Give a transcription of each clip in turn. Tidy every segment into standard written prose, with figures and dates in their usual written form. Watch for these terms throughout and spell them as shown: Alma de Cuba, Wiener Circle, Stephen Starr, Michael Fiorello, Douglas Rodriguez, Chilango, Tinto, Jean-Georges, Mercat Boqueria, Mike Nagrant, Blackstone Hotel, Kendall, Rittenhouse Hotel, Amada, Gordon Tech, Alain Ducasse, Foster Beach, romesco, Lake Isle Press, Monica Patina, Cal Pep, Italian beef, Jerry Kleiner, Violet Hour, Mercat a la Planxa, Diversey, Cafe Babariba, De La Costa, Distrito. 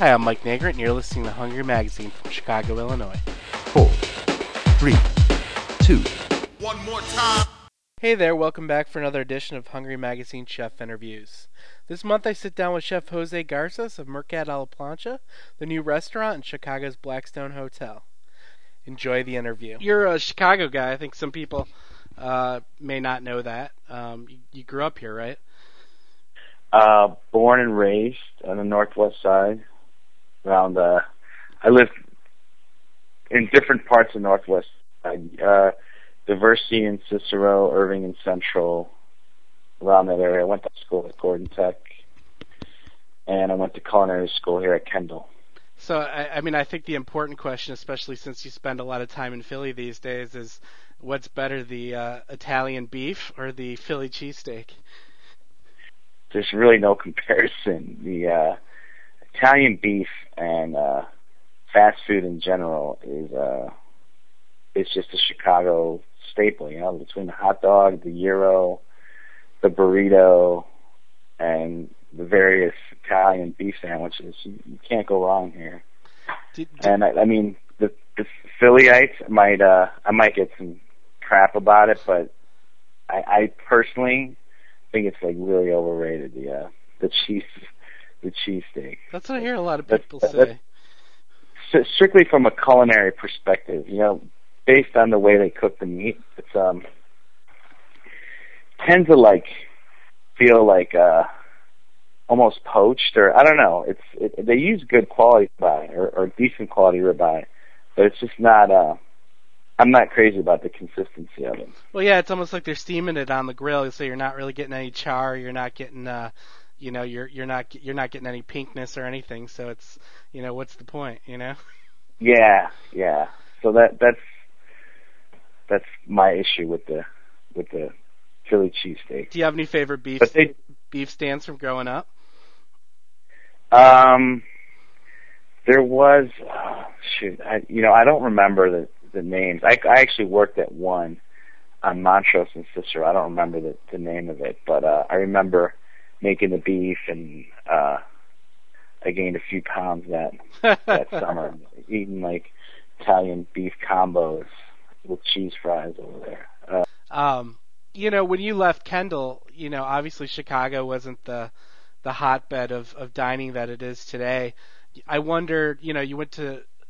Hi, I'm Mike Nagrant, and you're listening to Hungry Magazine from Chicago, Illinois. 4, 3, 2, 1 more time. Hey there, welcome back for another edition of Hungry Magazine Chef Interviews. This month I sit down with Chef Jose Garces of Mercat a la Planxa, the new restaurant in Chicago's Blackstone Hotel. Enjoy the interview. You're a Chicago guy. I think some people may not know that. You grew up here, right? Born and raised on the northwest side. Around, I lived in different parts of northwest side, Diversey and Cicero, Irving and Central, around that area. I went to school at Gordon Tech, and I went to culinary school here at Kendall. So, I mean, I think the important question, especially since you spend a lot of time in Philly these days, is what's better, the Italian beef or the Philly cheesesteak? There's really no comparison. The Italian beef and fast food in general is it's just a Chicago staple, you know, between the hot dog, the gyro, the burrito, and the various Italian beef sandwiches. You can't go wrong here. And I mean, the Phillyites might I might get some crap about it, but I personally think it's like really overrated. The cheesesteak. That's what I hear a lot of people say. Strictly from a culinary perspective, you know, based on the way they cook the meat, it's tends to feel like almost poached, or I don't know. They use good quality ribeye or decent quality ribeye, but it's just not. I'm not crazy about the consistency of it. Well, yeah, it's almost like they're steaming it on the grill, so you're not really getting any char. You're not getting, you're not getting any pinkness or anything. So it's, you know, what's the point, you know? Yeah. So that's my issue with the Philly cheesesteak. Do you have any favorite beef stands from growing up? There was I don't remember the names. I actually worked at one on Montrose and Cicero. I don't remember the name of it, but I remember making the beef, and I gained a few pounds that summer, eating Italian beef combos with cheese fries over there. You know, when you left Kendall, you know, obviously Chicago wasn't the hotbed of dining that it is today. I wonder, you know,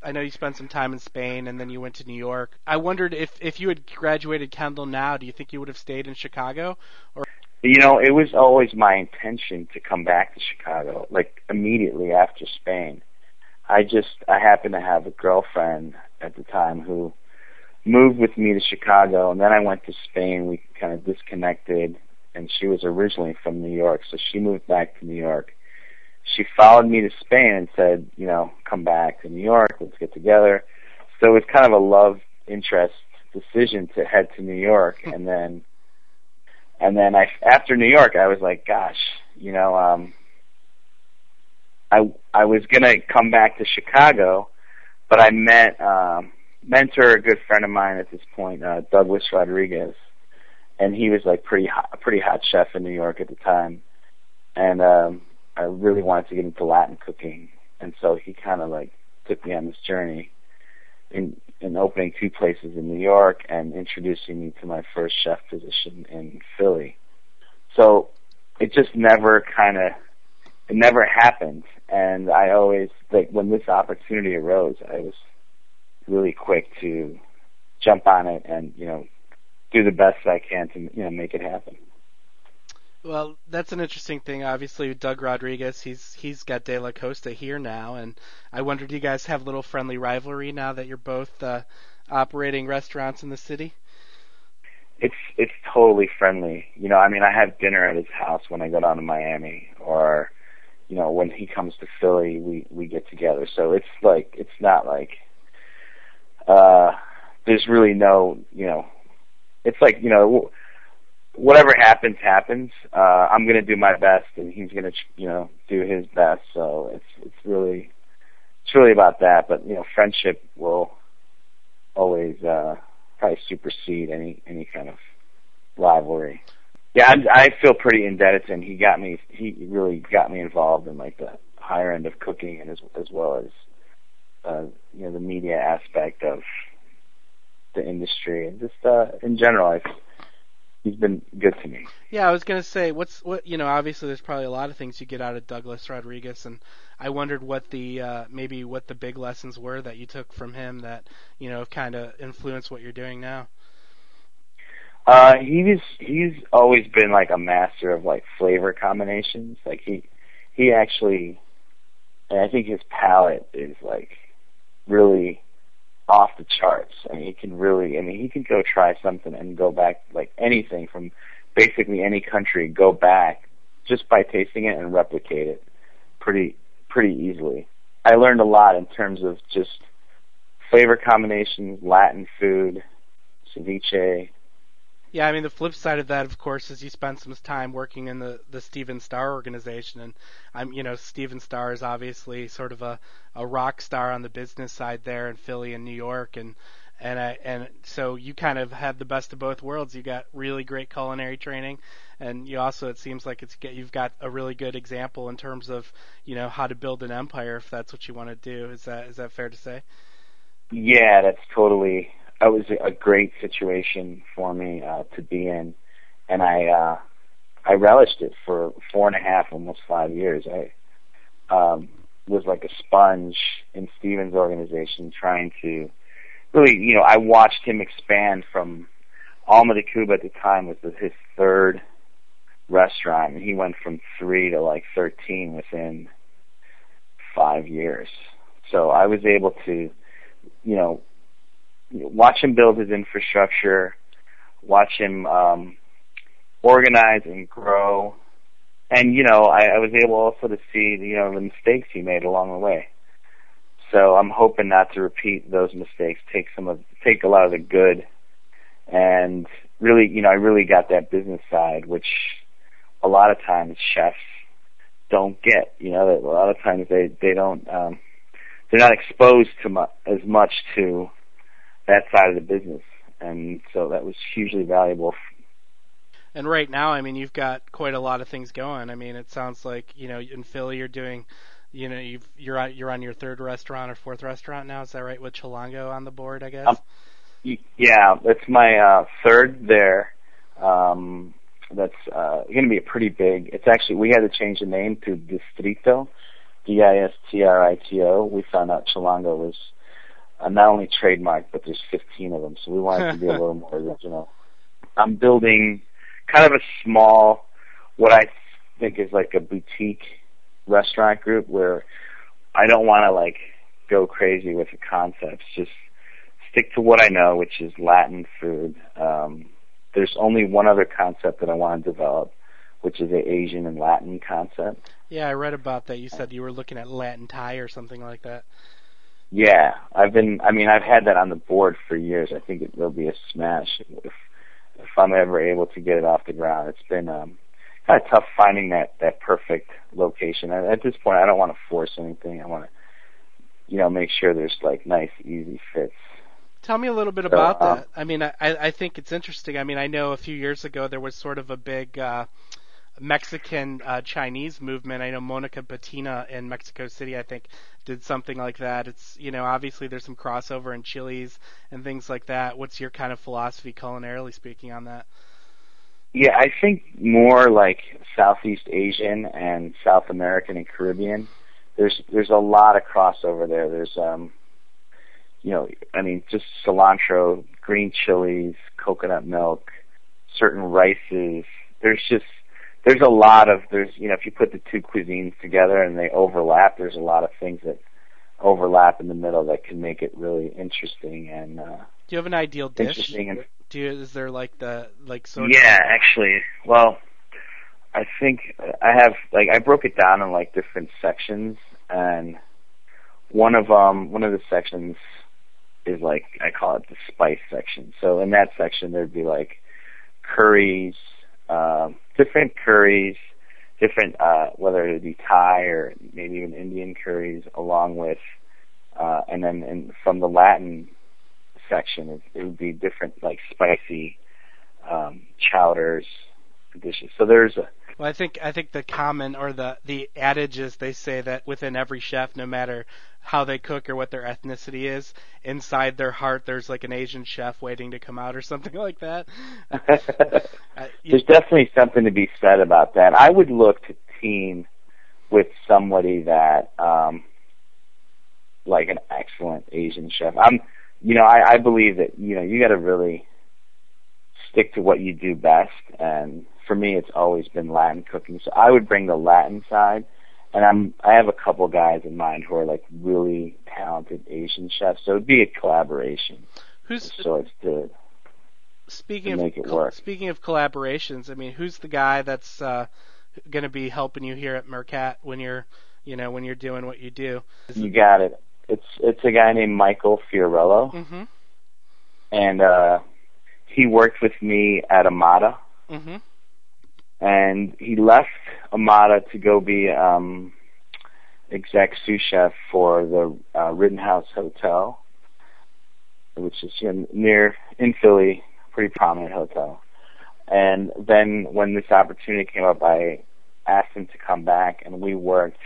I know you spent some time in Spain, and then you went to New York. I wondered if you had graduated Kendall now, do you think you would have stayed in Chicago? Or, you know, it was always my intention to come back to Chicago, immediately after Spain. I happened to have a girlfriend at the time who moved with me to Chicago, and then I went to Spain. We kind of disconnected, and she was originally from New York, so she moved back to New York. She followed me to Spain and said, you know, come back to New York, let's get together. So it was kind of a love interest decision to head to New York, and then after New York, I was like, gosh, you know, I was gonna come back to Chicago, but I met a good friend of mine at this point, Douglas Rodriguez, and he was a pretty hot chef in New York at the time, and I really wanted to get into Latin cooking, and so he kind of took me on this journey in opening 2 places in New York and introducing me to my first chef position in Philly. So it just never happened, and I always, when this opportunity arose, I was really quick to jump on it and, you know, do the best I can to, you know, make it happen. Well, that's an interesting thing. Obviously, Doug Rodriguez, he's got De La Costa here now, and I wonder, do you guys have a little friendly rivalry now that you're both operating restaurants in the city? It's totally friendly. You know, I mean, I have dinner at his house when I go down to Miami, or, you know, when he comes to Philly, we get together. So it's not there's really no, you know, it's like, you know, whatever happens. I'm going to do my best, and he's going to, you know, do his best. So it's really about that. But, you know, friendship will always probably supersede any kind of rivalry. Yeah, I feel pretty indebted to him. He really got me involved in the higher end of cooking, and as well as the media aspect of the industry, and just in general, he's been good to me. Yeah, I was gonna say, obviously, there's probably a lot of things you get out of Douglas Rodriguez, and I wondered what the big lessons were that you took from him that have kind of influenced what you're doing now. He's always been like a master of like flavor combinations. Like he actually, and I think his palate is like really off the charts. I mean, he can go try something and go back, like anything from basically any country, go back just by tasting it and replicate it pretty easily. I learned a lot in terms of just flavor combinations, Latin food, ceviche. Yeah, I mean, the flip side of that, of course, is you spent some time working in the Stephen Starr organization, and Stephen Starr is obviously sort of a rock star on the business side there in Philly and New York, and so you kind of had the best of both worlds. You got really great culinary training, and you also, it seems like you've got a really good example in terms of how to build an empire if that's what you want to do. Is that fair to say? Yeah, that's totally. It was a great situation for me to be in, and I relished it for 4.5, almost 5 years. I was like a sponge in Stephen's organization, trying to really, I watched him expand from Alma de Cuba at the time was his third restaurant, and he went from 3 to like 13 within 5 years. So I was able to, watch him build his infrastructure, watch him organize and grow, and I was able also to see the mistakes he made along the way. So I'm hoping not to repeat those mistakes, take a lot of the good, and really I really got that business side, which a lot of times chefs don't get. A lot of times they don't they're not exposed to as much to that side of the business, and so that was hugely valuable. And right now, I mean, you've got quite a lot of things going. I mean, it sounds like in Philly you're doing, you're on your third restaurant or fourth restaurant now. Is that right? With Chilango on the board, I guess. Yeah, that's my third there. That's going to be a pretty big. It's actually, we had to change the name to Distrito, DISTRITO. We found out Chilango was not only trademarked, but there's 15 of them, so we wanted to be a little more original. I'm building kind of a small, what I think is like a boutique restaurant group, where I don't want to like go crazy with the concepts. Just stick to what I know, which is Latin food. There's only one other concept that I want to develop, which is an Asian and Latin concept. Yeah, I read about that. You said you were looking at Latin Thai or something like that. Yeah, I've had that on the board for years. I think it'll be a smash if I'm ever able to get it off the ground. It's been kind of tough finding that perfect location. At this point, I don't want to force anything. I want to, make sure there's like nice, easy fits. Tell me a little bit about that. I mean, I think it's interesting. I mean, I know a few years ago there was sort of a big Mexican Chinese movement. I know Monica Patina in Mexico City, I think, did something like that. It's obviously there's some crossover in Chili's and things like that. What's your kind of philosophy culinarily speaking on that? Yeah, I think more like Southeast Asian and South American and Caribbean. There's a lot of crossover there. There's just cilantro, green chilies, coconut milk, certain rices. There's a lot of, if you put the two cuisines together and they overlap, there's a lot of things that overlap in the middle that can make it really interesting. And do you have an ideal dish? Is there like sort of? Yeah, actually, well, I think I have I broke it down in like different sections, and one of the sections is like, I call it the spice section. So in that section there'd be like curries. Different curries, different whether it be Thai or maybe even Indian curries, along with, and then from the Latin section, it would be different like spicy chowders dishes. So there's Well, I think the common or the adage is they say that within every chef, no matter how they cook or what their ethnicity is, inside their heart there's like an Asian chef waiting to come out or something like that. There's definitely something to be said about that. I would look to team with somebody that like an excellent Asian chef. I believe that, you got to really stick to what you do best, and for me it's always been Latin cooking. So I would bring the Latin side, and I have a couple guys in mind who are like really talented Asian chefs. So it'd be a collaboration. Speaking of collaborations, I mean, who's the guy that's going to be helping you here at Mercat when you're doing what you do? You got it. It's a guy named Michael Fiorello, mm-hmm. and he worked with me at Amada, mm-hmm. and he left Amada to go be exec sous chef for the Rittenhouse Hotel, which is near in Philly, pretty prominent hotel. And then when this opportunity came up, I asked him to come back, and we worked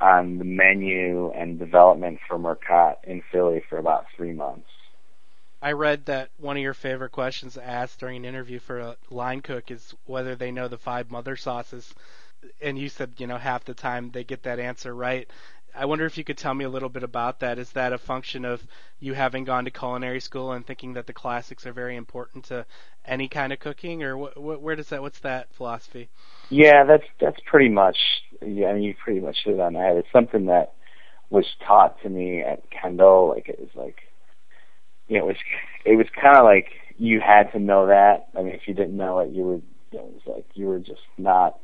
on the menu and development for Mercat in Philly for about 3 months. I read that one of your favorite questions asked during an interview for a line cook is whether they know the 5 mother sauces, and you said, half the time they get that answer right. I wonder if you could tell me a little bit about that. Is that a function of you having gone to culinary school and thinking that the classics are very important to any kind of cooking, or what's that philosophy? Yeah, that's pretty much. Yeah, you pretty much hit it on the head. It's something that was taught to me at Kendall. It was kind of like you had to know that. I mean, if you didn't know it, you were just not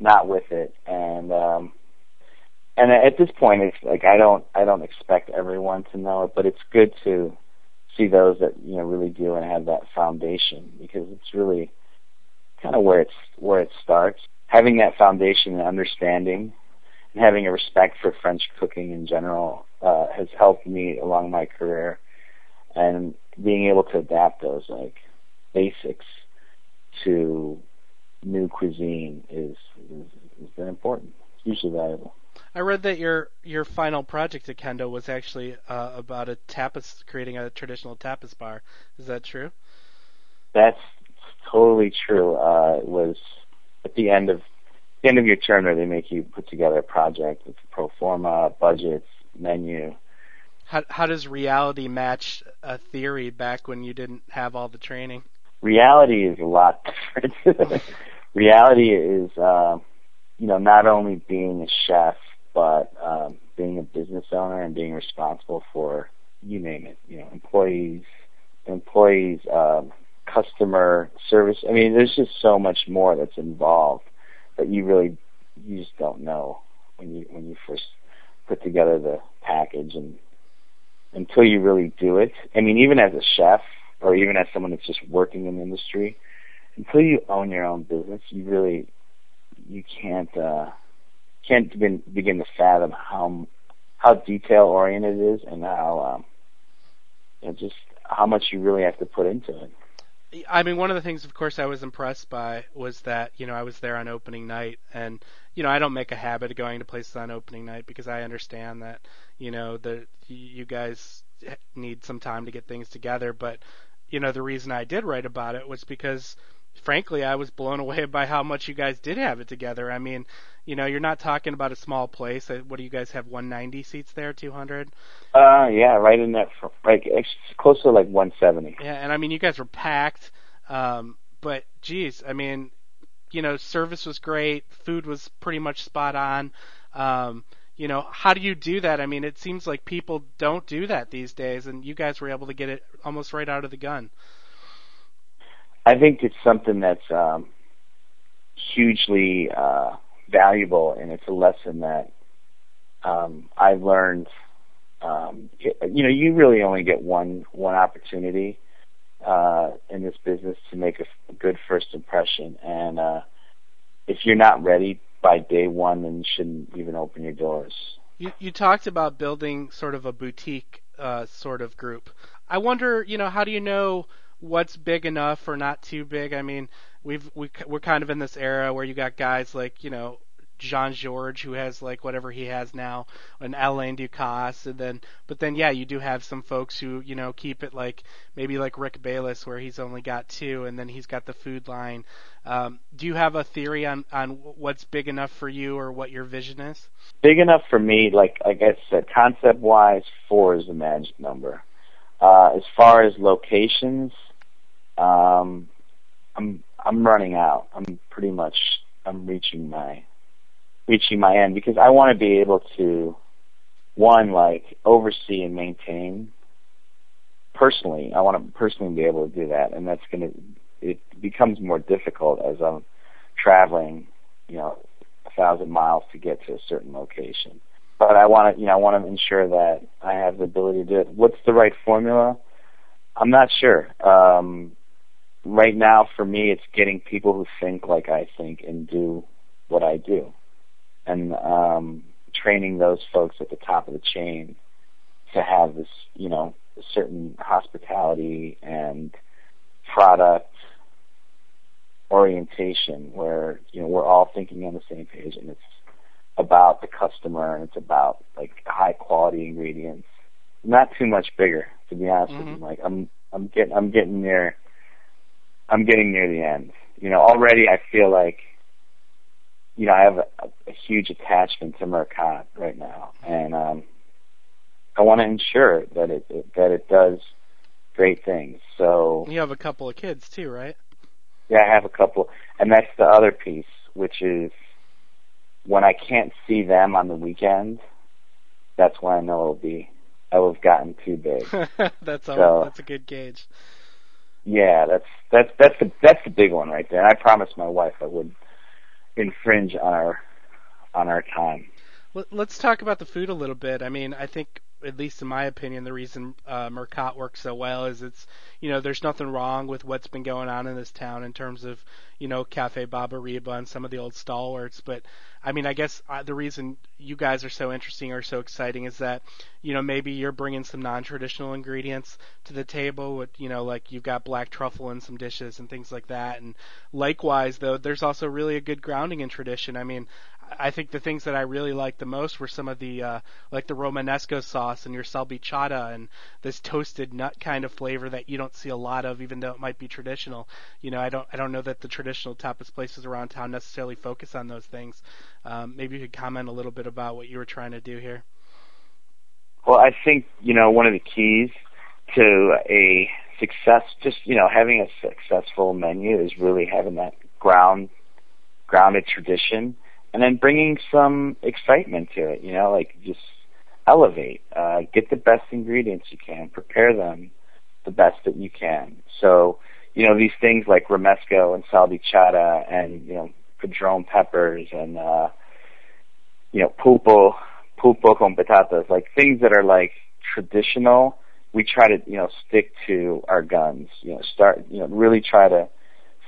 with it. And And at this point, it's like I don't expect everyone to know it, but it's good to see those that really do and have that foundation, because it's really kind of where it starts. Having that foundation and understanding, and having a respect for French cooking in general, has helped me along my career, and being able to adapt those basics to new cuisine is very important. It's usually valuable. I read that your final project at Kendo was actually about creating a traditional tapas bar. Is that true? That's totally true. It was at the end of your term where they make you put together a project with pro forma, budgets, menu. How does reality match a theory back when you didn't have all the training? Reality is a lot different. Reality is, not only being a chef, but being a business owner and being responsible for, you name it, employees, customer service. I mean, there's just so much more that's involved that you just don't know when you first put together the package, and until you really do it. I mean, even as a chef or even as someone that's just working in the industry, until you own your own business, you can't begin to fathom how detail oriented it is, and just how much you really have to put into it. I mean, one of the things, of course, I was impressed by was that I was there on opening night, and I don't make a habit of going to places on opening night because I understand that you guys need some time to get things together. But the reason I did write about it was because, frankly, I was blown away by how much you guys did have it together. I mean, you're not talking about a small place. What do you guys have, 190 seats there, 200? Yeah, right in that, it's close to 170. Yeah, and I mean, you guys were packed, but geez, I mean, service was great, food was pretty much spot on. How do you do that? I mean, it seems like people don't do that these days, and you guys were able to get it almost right out of the gun. I think it's something that's hugely valuable, and it's a lesson that I've learned. You really only get one opportunity in this business to make a good first impression, and if you're not ready by day one, then you shouldn't even open your doors. You talked about building sort of a boutique sort of group. I wonder, how do you know what's big enough or not too big? I mean, we're kind of in this era where you got guys like, you know, Jean-Georges, who has like whatever he has now, and Alain Ducasse, and then yeah, you do have some folks who, you know, keep it like maybe like Rick Bayless, where he's only got two, and then he's got the food line. Do you have a theory on what's big enough for you or what your vision is? Big enough for me, like I said, concept wise, 4 is the magic number. As far as locations, I'm running out. I'm reaching my end, because I want to be able to, one, like, oversee and maintain personally. I want to personally be able to do that, and that's going to, it becomes more difficult as I'm traveling, you know, 1,000 miles to get to a certain location. But I want to, you know, I want to ensure that I have the ability to do it. What's the right formula? I'm not sure. Right now, for me, it's getting people who think like I think and do what I do, and training those folks at the top of the chain to have this, you know, a certain hospitality and product orientation where, you know, we're all thinking on the same page, and it's about the customer, and it's about, like, high-quality ingredients. Not too much bigger, to be honest with you. Like, I'm getting near the end. You know, already I feel like, you know, I have a huge attachment to Mercat right now, and I want to ensure that it does great things. So you have a couple of kids too, right? Yeah, I have a couple, and that's the other piece, which is when I can't see them on the weekend, that's when I know it'll be I will have gotten too big. That's a good gauge. Yeah, that's the big one right there. And I promised my wife I wouldn't infringe on our time. Let's talk about the food a little bit. I mean, I think, at least in my opinion, the reason Mercat works so well is it's, you know, there's nothing wrong with what's been going on in this town in terms of, you know, Cafe Babariba and some of the old stalwarts. But, I mean, I guess the reason you guys are so interesting or so exciting is that, you know, maybe you're bringing some non-traditional ingredients to the table with, you know, like you've got black truffle in some dishes and things like that. And likewise, though, there's also really a good grounding in tradition. I mean, I think the things that I really liked the most were some of the, like the Romanesco sauce and your salchichada and this toasted nut kind of flavor that you don't see a lot of, even though it might be traditional. You know, I don't know that the traditional tapas places around town necessarily focus on those things. Maybe you could comment a little bit about what you were trying to do here. Well, I think, you know, one of the keys to a success, just, you know, having a successful menu is really having that grounded tradition. And then bringing some excitement to it, you know, like just elevate, get the best ingredients you can, prepare them the best that you can. So, you know, these things like romesco and salchichada and, you know, padron peppers and, you know, pulpo con patatas, like things that are like traditional, we try to, you know, stick to our guns, you know, start, you know, really try to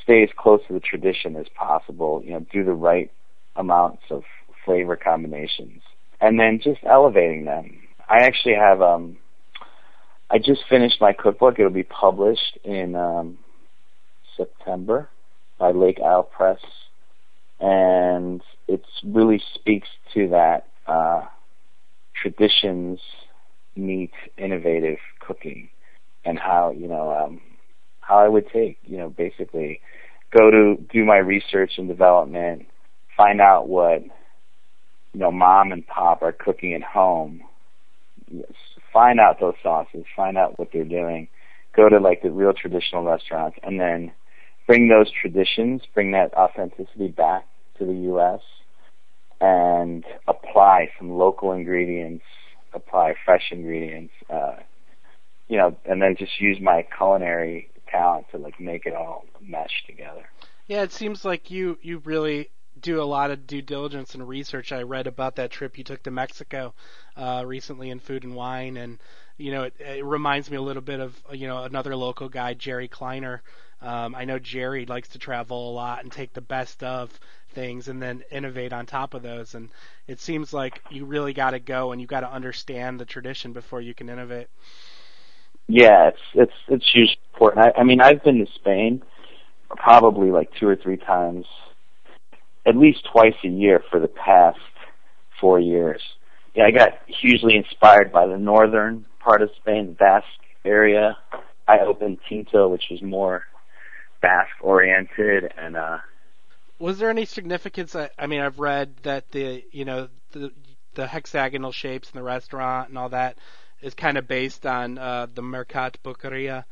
stay as close to the tradition as possible, you know, do the right amounts of flavor combinations, and then just elevating them. I actually have, I just finished my cookbook. It'll be published in September by Lake Isle Press, and it really speaks to that traditions meet innovative cooking, and how, you know, how I would take, you know, basically go to do my research and development, find out what, you know, mom and pop are cooking at home, find out those sauces, find out what they're doing, go to like the real traditional restaurants, and then bring those traditions, bring that authenticity back to the U.S. and apply some local ingredients, apply fresh ingredients, you know, and then just use my culinary talent to like make it all mesh together. Yeah, it seems like you really do a lot of due diligence and research. I read about that trip you took to Mexico recently in Food and Wine, and, you know, it reminds me a little bit of, you know, another local guy, Jerry Kleiner. I know Jerry likes to travel a lot and take the best of things and then innovate on top of those, and it seems like you really got to go and you got to understand the tradition before you can innovate. Yeah, it's hugely important. I mean, I've been to Spain probably like 2 or 3 times, at least twice a year for the past 4 years. Yeah, I got hugely inspired by the northern part of Spain, the Basque area. I opened Tinto, which was more Basque-oriented, and was there any significance? I mean, I've read that the hexagonal shapes in the restaurant and all that is kind of based on the Mercat Boqueria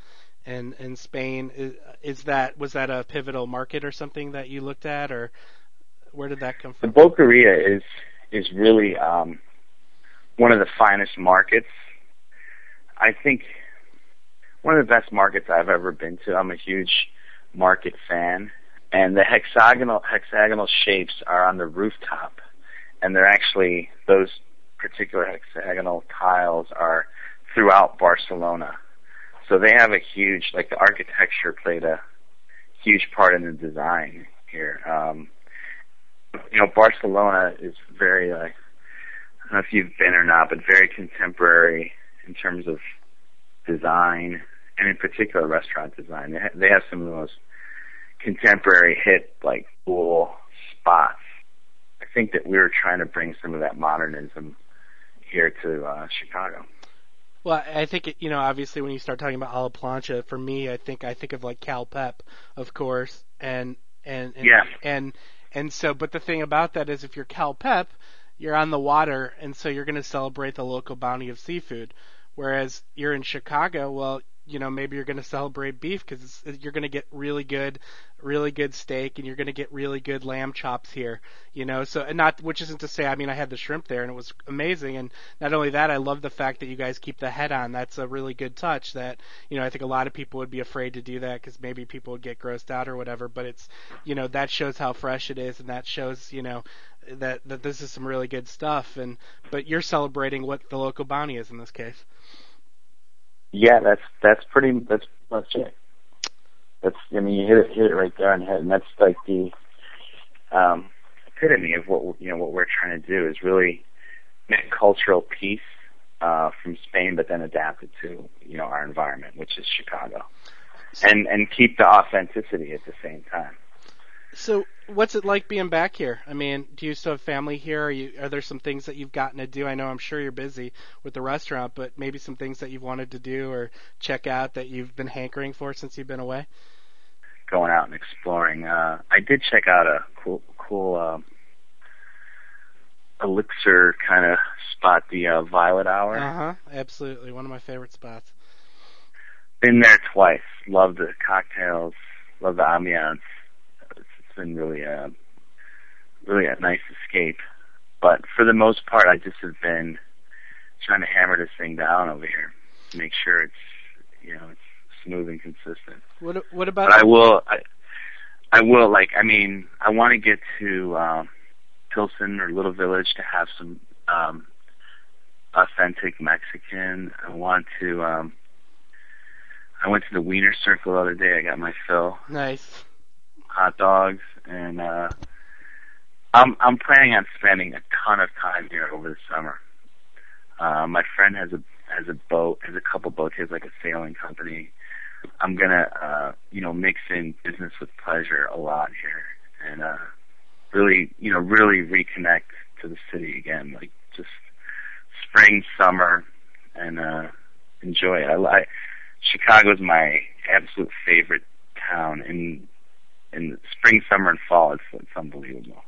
in Spain. Was that a pivotal market or something that you looked at, or where did that come from? The Boqueria is really one of the finest markets. I think one of the best markets I've ever been to. I'm a huge market fan. And the hexagonal shapes are on the rooftop, and they're actually, those particular hexagonal tiles are throughout Barcelona. So they have a huge, like, the architecture played a huge part in the design here. Barcelona is very, I don't know if you've been or not, but very contemporary in terms of design, and in particular restaurant design. They have some of the most contemporary hip, like, cool spots. I think that we were trying to bring some of that modernism here to Chicago. Well, I think, obviously when you start talking about a la Plancha, for me, I think of, like, Cal Pep, of course, and so, but the thing about that is if you're Cal Pep, you're on the water, and so you're going to celebrate the local bounty of seafood, whereas you're in Chicago, well, maybe you're going to celebrate beef because you're going to get really good steak, and you're going to get really good lamb chops here, So, and not, which isn't to say, I mean, I had the shrimp there and it was amazing. And not only that, I love the fact that you guys keep the head on. That's a really good touch that, I think a lot of people would be afraid to do that because maybe people would get grossed out or whatever. But it's, that shows how fresh it is, and that shows, that this is some really good stuff. But you're celebrating what the local bounty is in this case. Yeah, that's much it. You hit it right there on the head, and that's like the epitome of what we're trying to do is really make cultural peace from Spain, but then adapt it to our environment, which is Chicago, and keep the authenticity at the same time. So, what's it like being back here? I mean, do you still have family here? Are there some things that you've gotten to do? I know I'm sure you're busy with the restaurant, but maybe some things that you've wanted to do or check out that you've been hankering for since you've been away? Going out and exploring. I did check out a cool elixir kind of spot, the Violet Hour. Uh-huh, absolutely. One of my favorite spots. Been there twice. Love the cocktails. Love the ambiance. Been really a nice escape, but for the most part I just have been trying to hammer this thing down over here, make sure it's smooth and consistent. What about? But I will like, I mean, I want to get to Pilsen or Little Village to have some authentic Mexican. I went to the Wiener Circle the other day. I got my fill. Nice. Hot dogs, and I'm planning on spending a ton of time here over the summer. My friend has a couple boats. He has like a sailing company. I'm gonna mix in business with pleasure a lot here, and really reconnect to the city again, like just spring, summer, and enjoy it. Chicago's my absolute favorite town, and in spring, summer, and fall, it's unbelievable.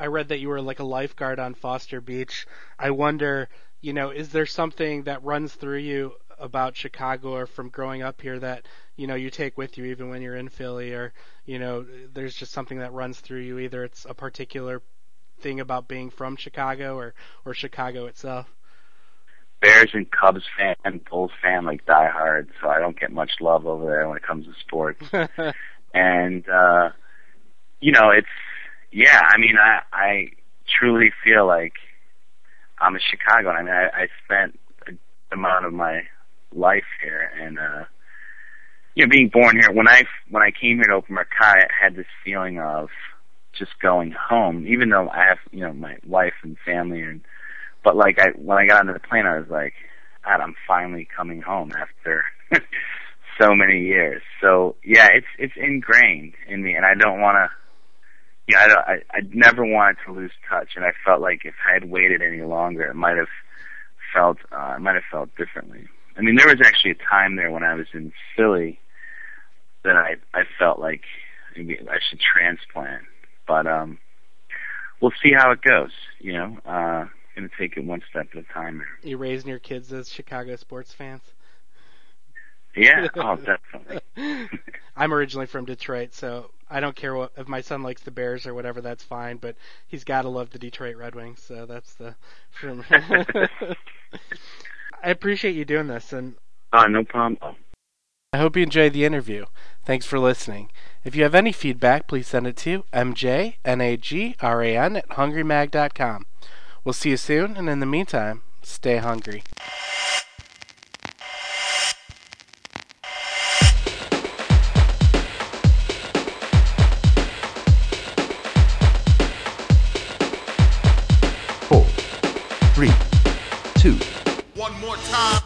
I read that you were like a lifeguard on Foster Beach. I wonder, is there something that runs through you about Chicago or from growing up here that, you take with you even when you're in Philly, or, there's just something that runs through you, either it's a particular thing about being from Chicago or Chicago itself? Bears and Cubs fan, Bulls fan, like diehard, so I don't get much love over there when it comes to sports. And, I truly feel like I'm a Chicagoan. I mean, I spent a amount of my life here, and, being born here, when I came here to open Mercat, I had this feeling of just going home, even though I have, my wife and family But like when I got onto the plane, I was like, God, I'm finally coming home after so many years. So yeah, it's ingrained in me, and I don't want to. Yeah, I never wanted to lose touch, and I felt like if I had waited any longer, it might have felt differently. I mean, there was actually a time there when I was in Philly that I felt like maybe I should transplant, but we'll see how it goes. You know, gonna take it one step at a time. Here. You raising your kids as Chicago sports fans? Yeah, oh, definitely. I'm originally from Detroit, so I don't care what, if my son likes the Bears or whatever, that's fine, but he's got to love the Detroit Red Wings, so that's the... I appreciate you doing this. And no problem. I hope you enjoyed the interview. Thanks for listening. If you have any feedback, please send it to mjnagran@hungrymag.com. We'll see you soon, and in the meantime, stay hungry. One more time.